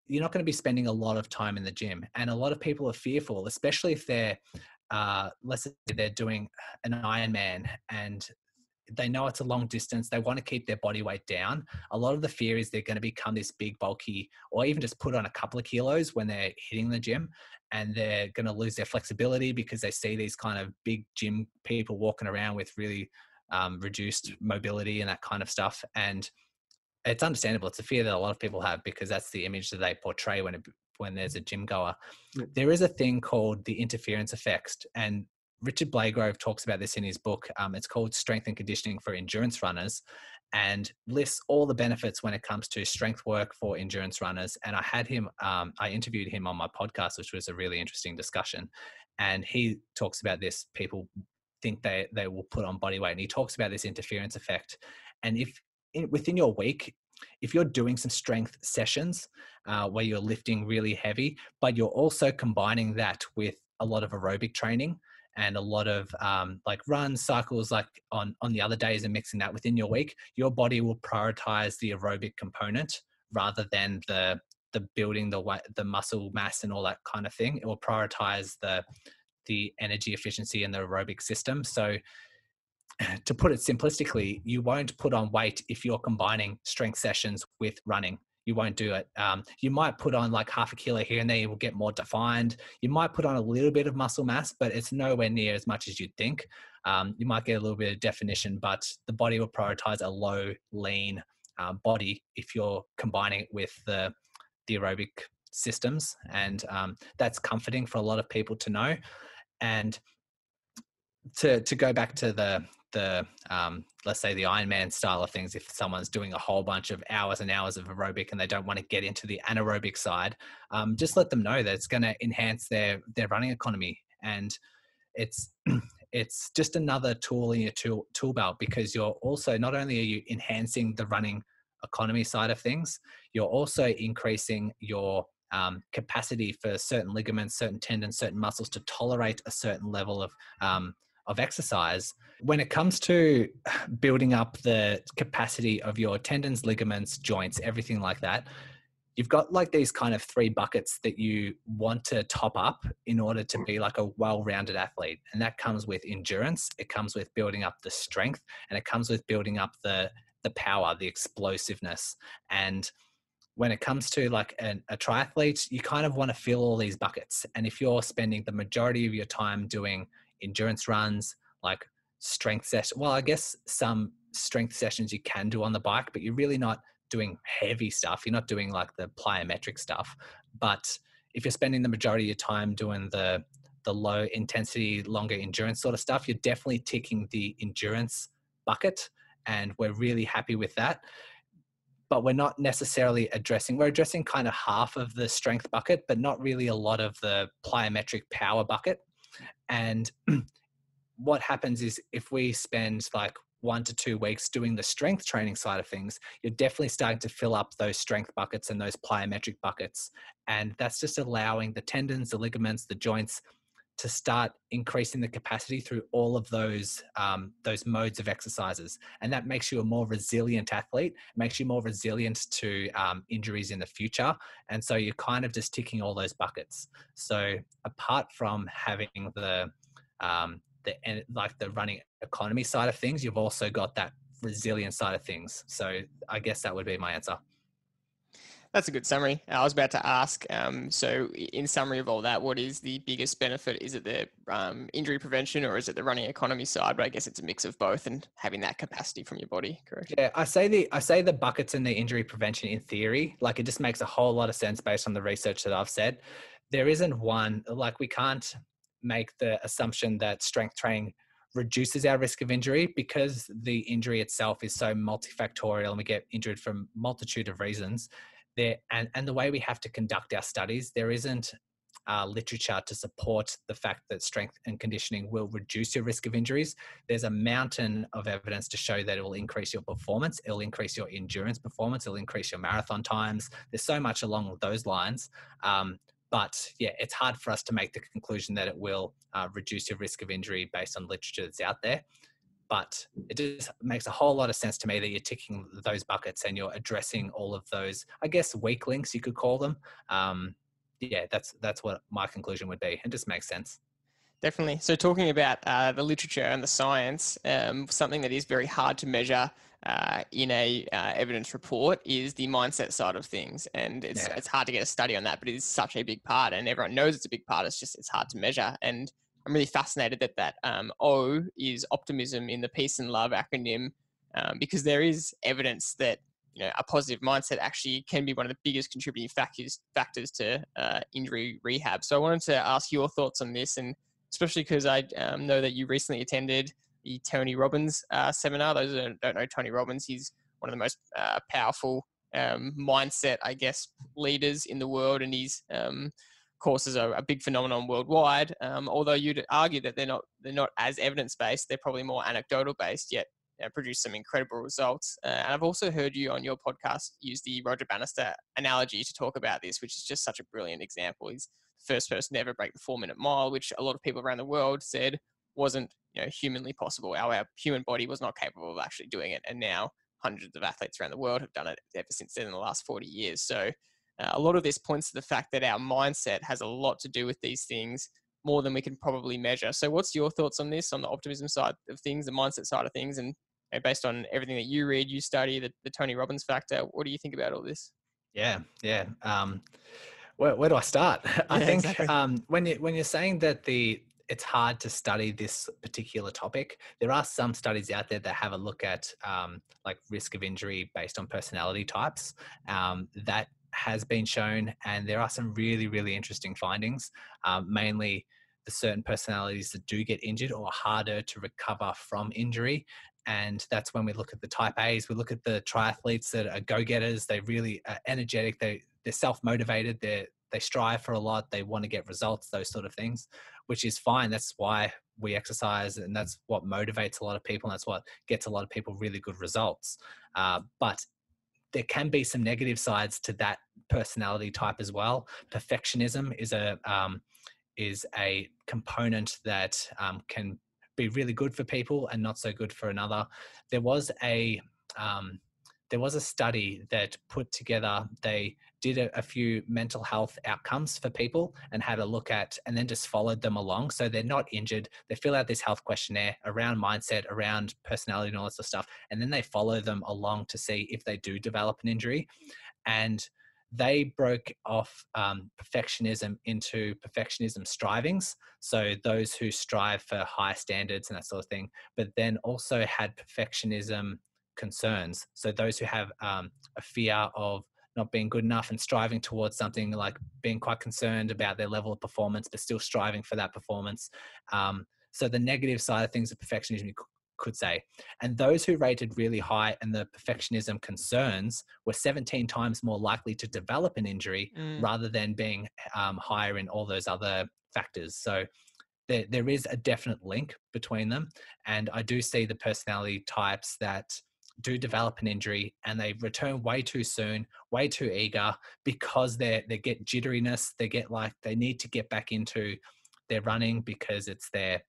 you're not going to be spending a lot of time in the gym. And a lot of people are fearful, especially if they're, let's say they're doing an Ironman and they know it's a long distance. They want to keep their body weight down. A lot of the fear is they're going to become this big bulky, or even just put on a couple of kilos when they're hitting the gym, and they're going to lose their flexibility because they see these kind of big gym people walking around with really reduced mobility and that kind of stuff. And it's understandable. It's a fear that a lot of people have because that's the image that they portray when there's a gym goer. There is a thing called the interference effect, and Richard Blagrove talks about this in his book. It's called Strength and Conditioning for Endurance Runners, and lists all the benefits when it comes to strength work for endurance runners. And I had him, I interviewed him on my podcast, which was a really interesting discussion. And he talks about this. People think they will put on body weight, and he talks about this interference effect. And within your week, if you're doing some strength sessions where you're lifting really heavy, but you're also combining that with a lot of aerobic training, and a lot of like runs, cycles, like on the other days, and mixing that within your week, your body will prioritize the aerobic component rather than the building the weight, the muscle mass and all that kind of thing. It will prioritize the energy efficiency and the aerobic system. So to put it simplistically, you won't put on weight if you're combining strength sessions with running. You won't do it. You might put on like half a kilo here and there. You will get more defined. You might put on a little bit of muscle mass, but it's nowhere near as much as you'd think. You might get a little bit of definition, but the body will prioritize a low, lean body if you're combining it with the aerobic systems. And that's comforting for a lot of people to know. And to go back to the let's say the Ironman style of things, if someone's doing a whole bunch of hours and hours of aerobic and they don't want to get into the anaerobic side, just let them know that it's going to enhance their running economy. And it's just another tool in your tool belt, because you're also, not only are you enhancing the running economy side of things, you're also increasing your capacity for certain ligaments, certain tendons, certain muscles to tolerate a certain level of exercise. When it comes to building up the capacity of your tendons, ligaments, joints, everything like that, you've got like these kind of three buckets that you want to top up in order to be like a well-rounded athlete. And that comes with endurance. It comes with building up the strength, and it comes with building up the power, the explosiveness. And when it comes to like a triathlete, you kind of want to fill all these buckets. And if you're spending the majority of your time doing endurance runs, like strength sessions, well, I guess some strength sessions you can do on the bike, but you're really not doing heavy stuff. You're not doing like the plyometric stuff. But if you're spending the majority of your time doing the low intensity, longer endurance sort of stuff, you're definitely ticking the endurance bucket. And we're really happy with that. But we're not necessarily addressing, we're addressing kind of half of the strength bucket, but not really a lot of the plyometric power bucket. And what happens is if we spend like 1 to 2 weeks doing the strength training side of things, you're definitely starting to fill up those strength buckets and those plyometric buckets. And that's just allowing the tendons, the ligaments, the joints to start increasing the capacity through all of those modes of exercises. And that makes you a more resilient athlete, makes you more resilient to injuries in the future. And so you're kind of just ticking all those buckets. So apart from having the running economy side of things, you've also got that resilient side of things. So I guess that would be my answer. That's a good summary. I was about to ask, so in summary of all that, what is the biggest benefit? Is it the injury prevention, or is it the running economy side? But I guess it's a mix of both and having that capacity from your body, correct? Yeah, I say the buckets and the injury prevention in theory, like it just makes a whole lot of sense based on the research that I've said. There isn't one, like we can't make the assumption that strength training reduces our risk of injury, because the injury itself is so multifactorial and we get injured from a multitude of reasons. And the way we have to conduct our studies, there isn't literature to support the fact that strength and conditioning will reduce your risk of injuries. There's a mountain of evidence to show that it will increase your performance, it'll increase your endurance performance, it'll increase your marathon times. There's so much along those lines. But yeah, it's hard for us to make the conclusion that it will reduce your risk of injury based on literature that's out there. But it just makes a whole lot of sense to me that you're ticking those buckets and you're addressing all of those, I guess, weak links you could call them. Yeah, that's what my conclusion would be. It just makes sense. Definitely. So talking about the literature and the science, something that is very hard to measure in a evidence report is the mindset side of things. And it's hard to get a study on that, but it is such a big part and everyone knows it's a big part. It's just, it's hard to measure. And I'm really fascinated that O is optimism in the Peace and Love acronym, because there is evidence that, you know, a positive mindset actually can be one of the biggest contributing factors to injury rehab. So I wanted to ask your thoughts on this, and especially because I know that you recently attended the Tony Robbins seminar. Those who don't know Tony Robbins, he's one of the most powerful mindset, I guess, leaders in the world. And he's courses are a big phenomenon worldwide. Although you'd argue that they're not as evidence-based, they're probably more anecdotal-based, yet produce some incredible results. And I've also heard you on your podcast use the Roger Bannister analogy to talk about this, which is just such a brilliant example. He's the first person to ever break the 4-minute mile, which a lot of people around the world said wasn't, you know, humanly possible. Our human body was not capable of actually doing it. And now hundreds of athletes around the world have done it ever since then in the last 40 years. So a lot of this points to the fact that our mindset has a lot to do with these things, more than we can probably measure. So what's your thoughts on this, on the optimism side of things, the mindset side of things, and, you know, based on everything that you read, you study, the Tony Robbins factor, what do you think about all this? Yeah. Where do I start? I think exactly. When you're saying that it's hard to study this particular topic, there are some studies out there that have a look at like risk of injury based on personality types. That has been shown, and there are some really, really interesting findings, mainly the certain personalities that do get injured or are harder to recover from injury. And that's when we look at the type A's, we look at the triathletes that are go-getters. They really are energetic. They're self-motivated. They strive for a lot. They want to get results, those sort of things, which is fine. That's why we exercise, and that's what motivates a lot of people. And that's what gets a lot of people really good results. But there can be some negative sides to that personality type as well. Perfectionism is a component that can be really good for people and not so good for another. There was a study that put together, they did a few mental health outcomes for people and had a look at, and then just followed them along. So they're not injured. They fill out this health questionnaire around mindset, around personality and all that sort of stuff. And then they follow them along to see if they do develop an injury. And they broke off perfectionism into perfectionism strivings. So those who strive for high standards and that sort of thing, but then also had perfectionism concerns. So those who have a fear of not being good enough and striving towards something, like being quite concerned about their level of performance, but still striving for that performance. So the negative side of things of perfectionism, you could say. And those who rated really high and the perfectionism concerns were 17 times more likely to develop an injury rather than being higher in all those other factors. So there is a definite link between them. And I do see the personality types that do develop an injury and they return way too soon, way too eager, because they get jitteriness. They get like, they need to get back into their running because it's their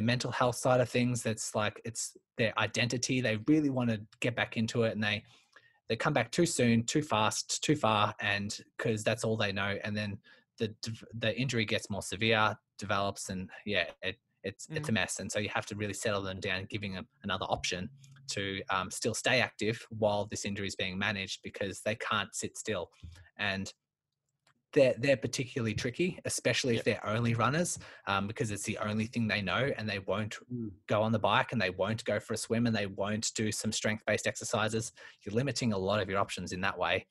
mental health side of things. That's like, it's their identity. They really want to get back into it, and they come back too soon, too fast, too far. And cause that's all they know. And then the injury gets more severe, develops, and yeah, it's a mess. And so you have to really settle them down, giving them another option to still stay active while this injury is being managed, because they can't sit still. And they're particularly tricky, especially if they're only runners, because it's the only thing they know, and they won't go on the bike, and they won't go for a swim, and they won't do some strength-based exercises. You're limiting a lot of your options in that way.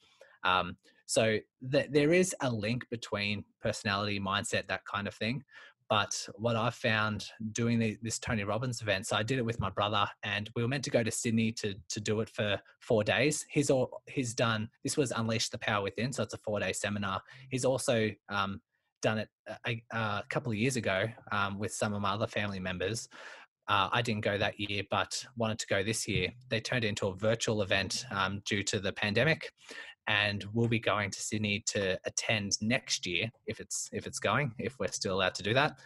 So there is a link between personality, mindset, that kind of thing. But what I found doing this Tony Robbins event, so I did it with my brother, and we were meant to go to Sydney to do it for 4 days. He's done, this was Unleash the Power Within, so it's a 4-day seminar. He's also done it a couple of years ago with some of my other family members. I didn't go that year, but wanted to go this year. They turned it into a virtual event due to the pandemic. And we'll be going to Sydney to attend next year if it's going, if we're still allowed to do that.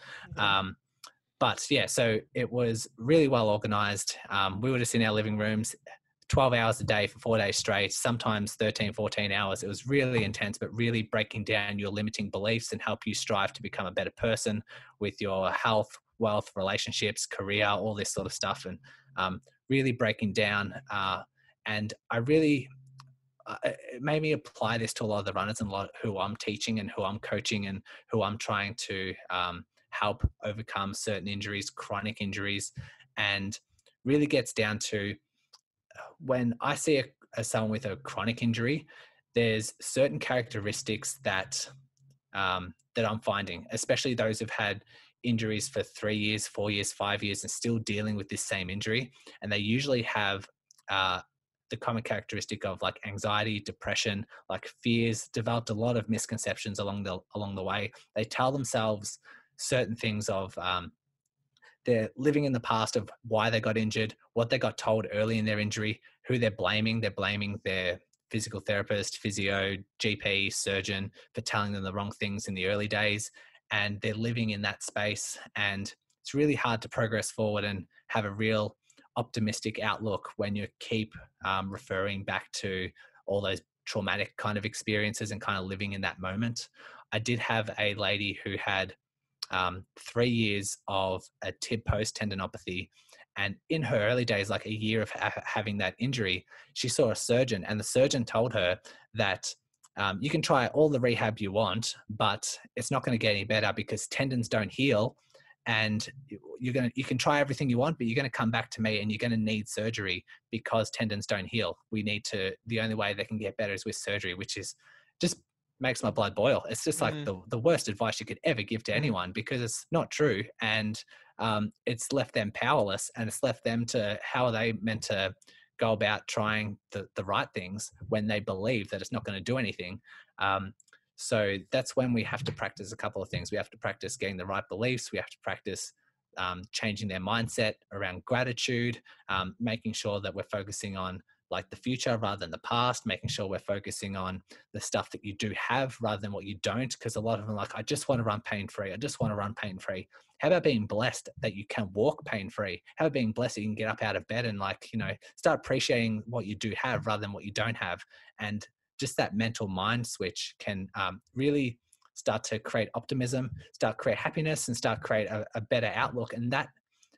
But yeah, so it was really well organized. We were just in our living rooms 12 hours a day for 4 days straight, sometimes 13, 14 hours. It was really intense, but really breaking down your limiting beliefs and help you strive to become a better person with your health, wealth, relationships, career, all this sort of stuff. And really breaking down. And I really... it made me apply this to a lot of the runners and a lot of who I'm teaching and who I'm coaching and who I'm trying to help overcome certain injuries, chronic injuries, and really gets down to when I see someone with a chronic injury, there's certain characteristics that I'm finding, especially those who've had injuries for 3 years, 4 years, 5 years, and still dealing with this same injury. And they usually have, the common characteristic of like anxiety, depression, like fears, developed a lot of misconceptions along the way. They tell themselves certain things of they're living in the past of why they got injured, what they got told early in their injury, who they're blaming. They're blaming their physical therapist, physio, GP, surgeon for telling them the wrong things in the early days. And they're living in that space. And it's really hard to progress forward and have a real optimistic outlook when you keep referring back to all those traumatic kind of experiences and kind of living in that moment. I did have a lady who had 3 years of a tib post tendinopathy. And in her early days, like a year of having that injury, she saw a surgeon, and the surgeon told her that you can try all the rehab you want, but it's not going to get any better because tendons don't heal. And you can try everything you want, but you're going to come back to me and you're going to need surgery because tendons don't heal. The only way they can get better is with surgery, which is just makes my blood boil. It's just like the worst advice you could ever give to anyone, because it's not true. And it's left them powerless, and it's left them to, how are they meant to go about trying the right things when they believe that it's not going to do anything? So that's when we have to practice a couple of things. We have to practice getting the right beliefs. We have to practice changing their mindset around gratitude, making sure that we're focusing on like the future rather than the past, making sure we're focusing on the stuff that you do have rather than what you don't. Because a lot of them are like, I just want to run pain-free. I just want to run pain-free. How about being blessed that you can walk pain-free? How about being blessed that you can get up out of bed and like, you know, start appreciating what you do have rather than what you don't have. And just that mental mind switch can really start to create optimism, start create happiness, and start create a better outlook. And that,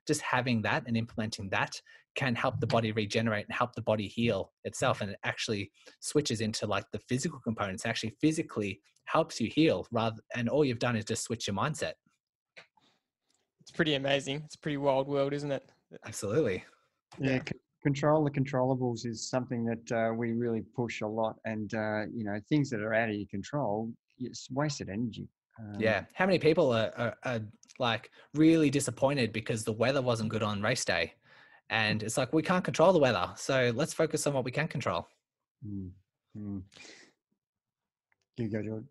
just having that and implementing that can help the body regenerate and help the body heal itself. And it actually switches into like the physical components, actually physically helps you heal rather. And all you've done is just switch your mindset. It's pretty amazing. It's a pretty wild world, isn't it? Absolutely. Yeah. Control the controllables is something that we really push a lot. And, you know, things that are out of your control, it's wasted energy. Yeah. How many people are like really disappointed because the weather wasn't good on race day? And it's like, we can't control the weather. So let's focus on what we can control. Mm-hmm. You go, Jordan.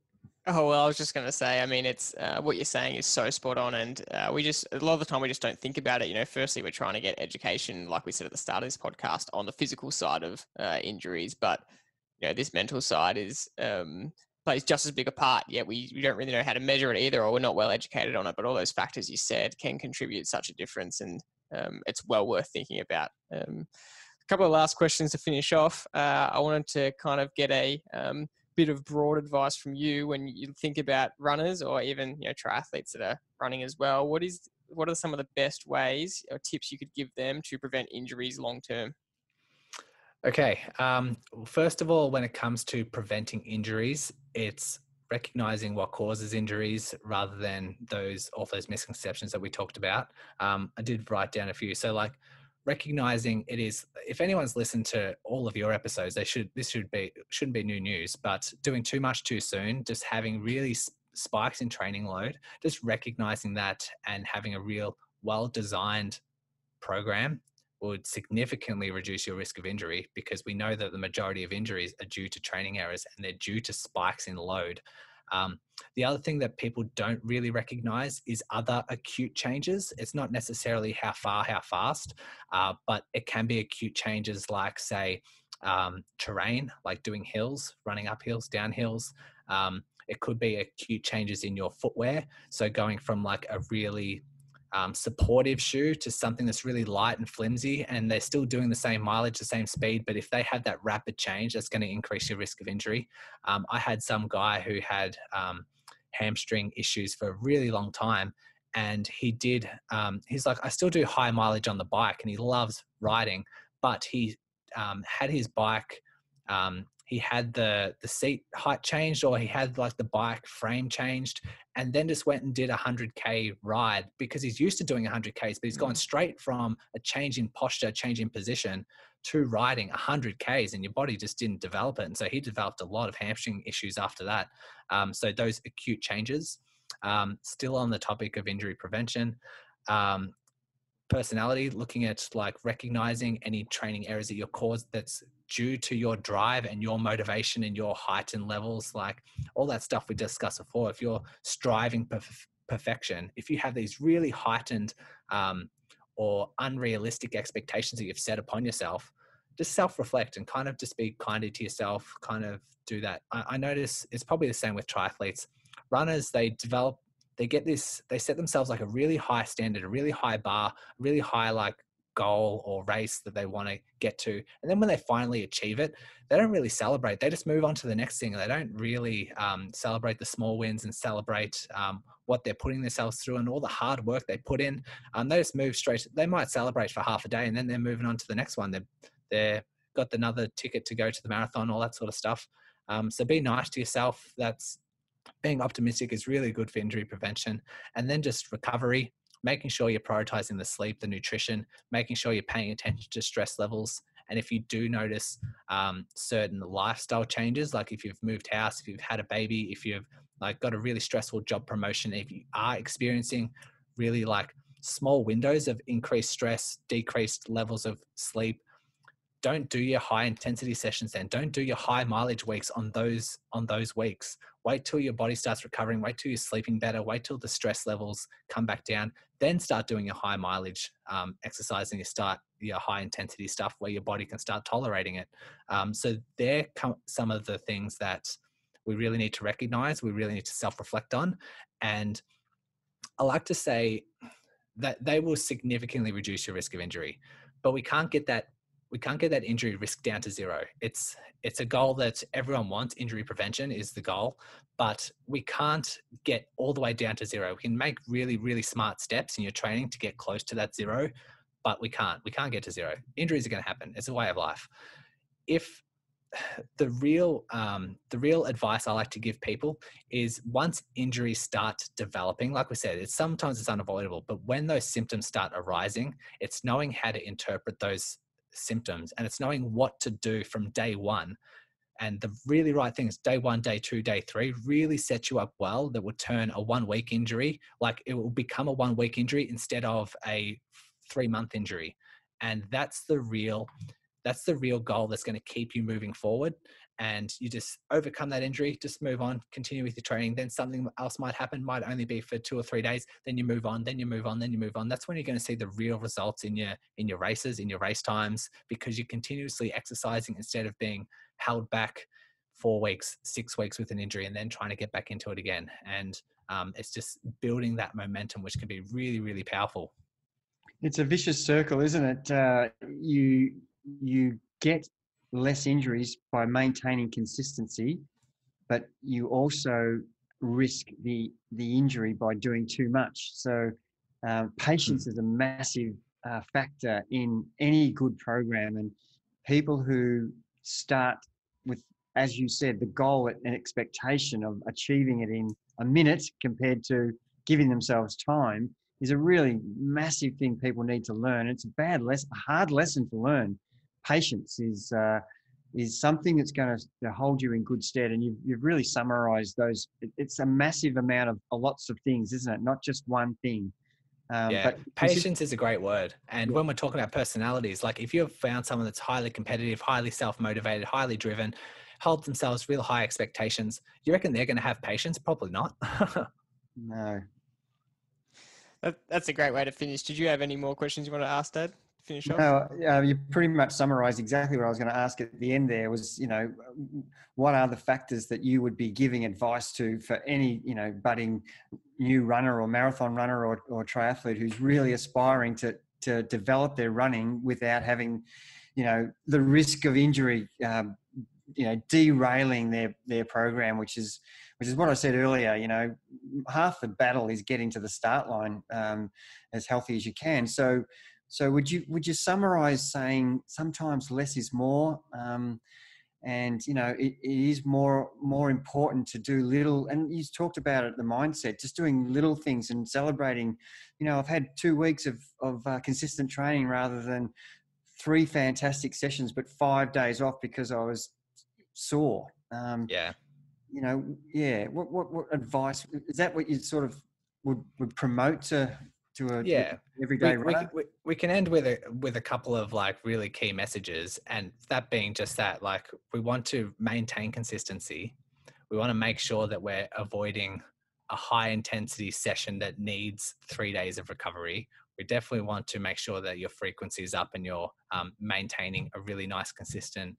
Oh, well, I was just going to say, I mean, it's what you're saying is so spot on. And we just, a lot of the time, we just don't think about it. You know, firstly, we're trying to get education, like we said at the start of this podcast, on the physical side of injuries. But, you know, this mental side is... plays just as big a part, yet we don't really know how to measure it either, or we're not well educated on it. But all those factors you said can contribute such a difference, and it's well worth thinking about. A couple of last questions to finish off. I wanted to kind of get a bit of broad advice from you when you think about runners, or even, you know, triathletes that are running as well. What are some of the best ways or tips you could give them to prevent injuries long term? Okay. First of all, when it comes to preventing injuries, it's recognizing what causes injuries rather than all those misconceptions that we talked about. I did write down a few. So like recognizing it is, if anyone's listened to all of your episodes, shouldn't be new news, but doing too much too soon, just having really spikes in training load, just recognizing that and having a real well-designed program would significantly reduce your risk of injury, because we know that the majority of injuries are due to training errors, and they're due to spikes in load. The other thing that people don't really recognize is other acute changes. It's not necessarily how fast, but it can be acute changes like, say, terrain, like doing hills, running up hills, down hills. It could be acute changes in your footwear. So going from like a really supportive shoe to something that's really light and flimsy, and they're still doing the same mileage, the same speed, but if they have that rapid change, that's going to increase your risk of injury. I had some guy who had hamstring issues for a really long time, and he did he's like, I still do high mileage on the bike, and he loves riding, but he had his bike, he had the seat height changed, or he had like the bike frame changed, and then just went and did a 100K ride because he's used to doing 100Ks, but he's gone straight from a change in posture, change in position to riding 100Ks, and your body just didn't develop it. And so he developed a lot of hamstring issues after that. So those acute changes. Still on the topic of injury prevention. Personality, looking at like recognizing any training errors that you're caused that's due to your drive and your motivation and your heightened levels, like all that stuff we discussed before. If you're striving perfection, if you have these really heightened or unrealistic expectations that you've set upon yourself, just self-reflect and kind of just be kinder to yourself, kind of do that. I notice it's probably the same with triathletes. Runners, they set themselves like a really high standard, a really high bar, really high like goal or race that they want to get to. And then when they finally achieve it, they don't really celebrate. They just move on to the next thing. They don't really celebrate the small wins and celebrate what they're putting themselves through and all the hard work they put in. They just move straight. They might celebrate for half a day, and then they're moving on to the next one. They've got another ticket to go to the marathon, all that sort of stuff. So be nice to yourself. Being optimistic is really good for injury prevention. And then just recovery, making sure you're prioritizing the sleep, the nutrition, making sure you're paying attention to stress levels. And if you do notice certain lifestyle changes, like if you've moved house, if you've had a baby, if you've like got a really stressful job promotion, if you are experiencing really like small windows of increased stress, decreased levels of sleep, don't do your high intensity sessions then. Don't do your high mileage weeks on those weeks. Wait till your body starts recovering. Wait till you're sleeping better. Wait till the stress levels come back down. Then start doing your high mileage exercise, and you start your high intensity stuff where your body can start tolerating it. So there come some of the things that we really need to recognize. We really need to self-reflect on. And I like to say that they will significantly reduce your risk of injury, but we can't get that we can't get that injury risk down to zero. It's a goal that everyone wants. Injury prevention is the goal, but we can't get all the way down to zero. We can make really, really smart steps in your training to get close to that zero, but we can't get to zero. Injuries are going to happen. It's a way of life. If the real advice I like to give people is, once injuries start developing, like we said, sometimes it's unavoidable, but when those symptoms start arising, it's knowing how to interpret those symptoms, and it's knowing what to do from day one. And the really right thing is day one, day two, day three really set you up well. That will turn a 1 week injury, like it will become a 1 week injury instead of a 3 month injury. And that's the real goal that's going to keep you moving forward. And you just overcome that injury, just move on, continue with your training. Then something else might happen, might only be for 2 or 3 days. Then you move on, then you move on, then you move on. That's when you're going to see the real results in your races, in your race times, because you're continuously exercising instead of being held back 4 weeks, 6 weeks with an injury and then trying to get back into it again. And it's just building that momentum, which can be really, really powerful. It's a vicious circle, isn't it? You get less injuries by maintaining consistency, but you also risk the injury by doing too much. So patience is a massive factor in any good program, and people who start with, as you said, the goal and expectation of achieving it in a minute compared to giving themselves time is a really massive thing people need to learn. It's a hard lesson to learn. Patience is something that's going to hold you in good stead. And you've really summarized those. It's a massive amount of lots of things, isn't it? Not just one thing. But patience is a great word. And when we're talking about personalities, like if you've found someone that's highly competitive, highly self-motivated, highly driven, hold themselves real high expectations, you reckon they're going to have patience? Probably not. No. That's a great way to finish. Did you have any more questions you want to ask, Dad? Finish off? No, you pretty much summarised exactly what I was going to ask at the end. There was, what are the factors that you would be giving advice to for any, budding new runner or marathon runner or triathlete who's really aspiring to develop their running without having, the risk of injury, derailing their program, which is what I said earlier. Half the battle is getting to the start line as healthy as you can. So would you summarize saying sometimes less is more, and it is more important to do little. And you talked about it, the mindset, just doing little things and celebrating. I've had 2 weeks of consistent training rather than 3 fantastic sessions, but 5 days off because I was sore. What advice is that? What you sort of would promote to everyday runner? We can end with a couple of really key messages, and that being just that, we want to maintain consistency. We want to make sure that we're avoiding a high intensity session that needs 3 days of recovery. We definitely want to make sure that your frequency is up and you're maintaining a really nice, consistent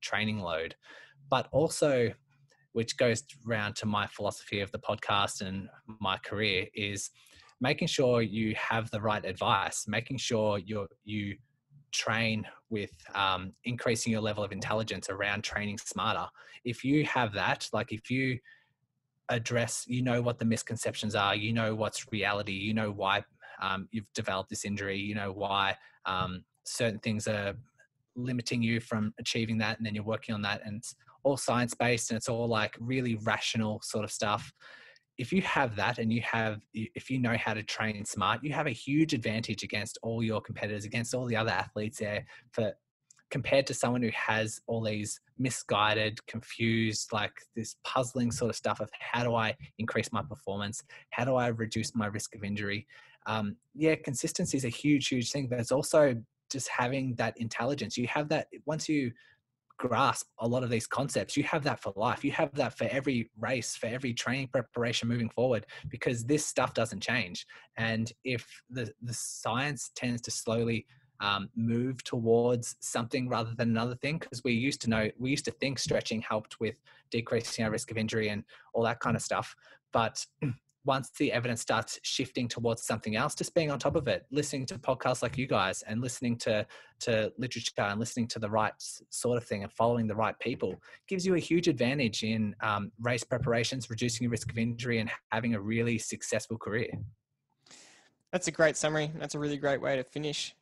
training load. But also, which goes round to my philosophy of the podcast and my career, is making sure you have the right advice, making sure you train with increasing your level of intelligence around training smarter. If you have that, if you address, what the misconceptions are, what's reality, why you've developed this injury, why certain things are limiting you from achieving that, and then you're working on that, and it's all science-based and it's all really rational sort of stuff. If you have that and if you know how to train smart, you have a huge advantage against all your competitors, against all the other athletes there, compared to someone who has all these misguided, confused, this puzzling sort of stuff of, how do I increase my performance? How do I reduce my risk of injury? Consistency is a huge, huge thing, but it's also just having that intelligence. You have that once you grasp a lot of these concepts, you have that for life. You have that for every race, for every training preparation moving forward, because this stuff doesn't change. And if the science tends to slowly move towards something rather than another thing, because we used to think stretching helped with decreasing our risk of injury and all that kind of stuff, but once the evidence starts shifting towards something else, just being on top of it, listening to podcasts like you guys and listening to literature and listening to the right sort of thing and following the right people gives you a huge advantage in race preparations, reducing your risk of injury and having a really successful career. That's a great summary. That's a really great way to finish.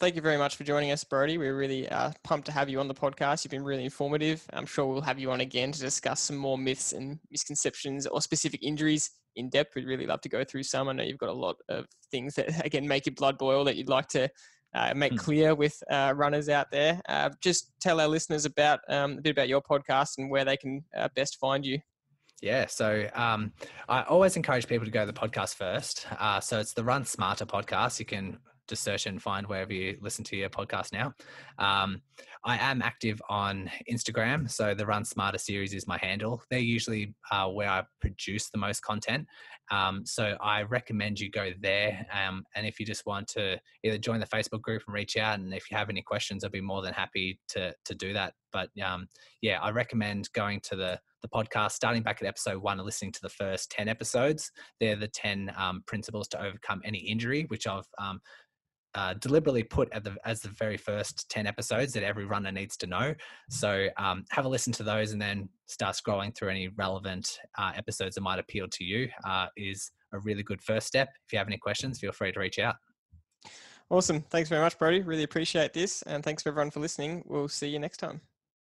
Thank you very much for joining us, Brody. We're really pumped to have you on the podcast. You've been really informative. I'm sure we'll have you on again to discuss some more myths and misconceptions or specific injuries in depth. We'd really love to go through some. I know you've got a lot of things that, again, make your blood boil that you'd like to make clear with runners out there. Just tell our listeners about a bit about your podcast and where they can best find you. Yeah. So I always encourage people to go to the podcast first. So it's the Run Smarter podcast. You can just search and find wherever you listen to your podcast now. I am active on Instagram. So the Run Smarter series is my handle. They're usually where I produce the most content. So I recommend you go there. And if you just want to either join the Facebook group and reach out, and if you have any questions, I'd be more than happy to do that. But yeah, I recommend going to the podcast, starting back at episode 1 and listening to the first 10 episodes. They're the 10 principles to overcome any injury, which I've deliberately put as the very first 10 episodes that every runner needs to know. So have a listen to those and then start scrolling through any relevant episodes that might appeal to you is a really good first step. If you have any questions, feel free to reach out. Awesome. Thanks very much, Brody. Really appreciate this. And thanks for everyone for listening. We'll see you next time.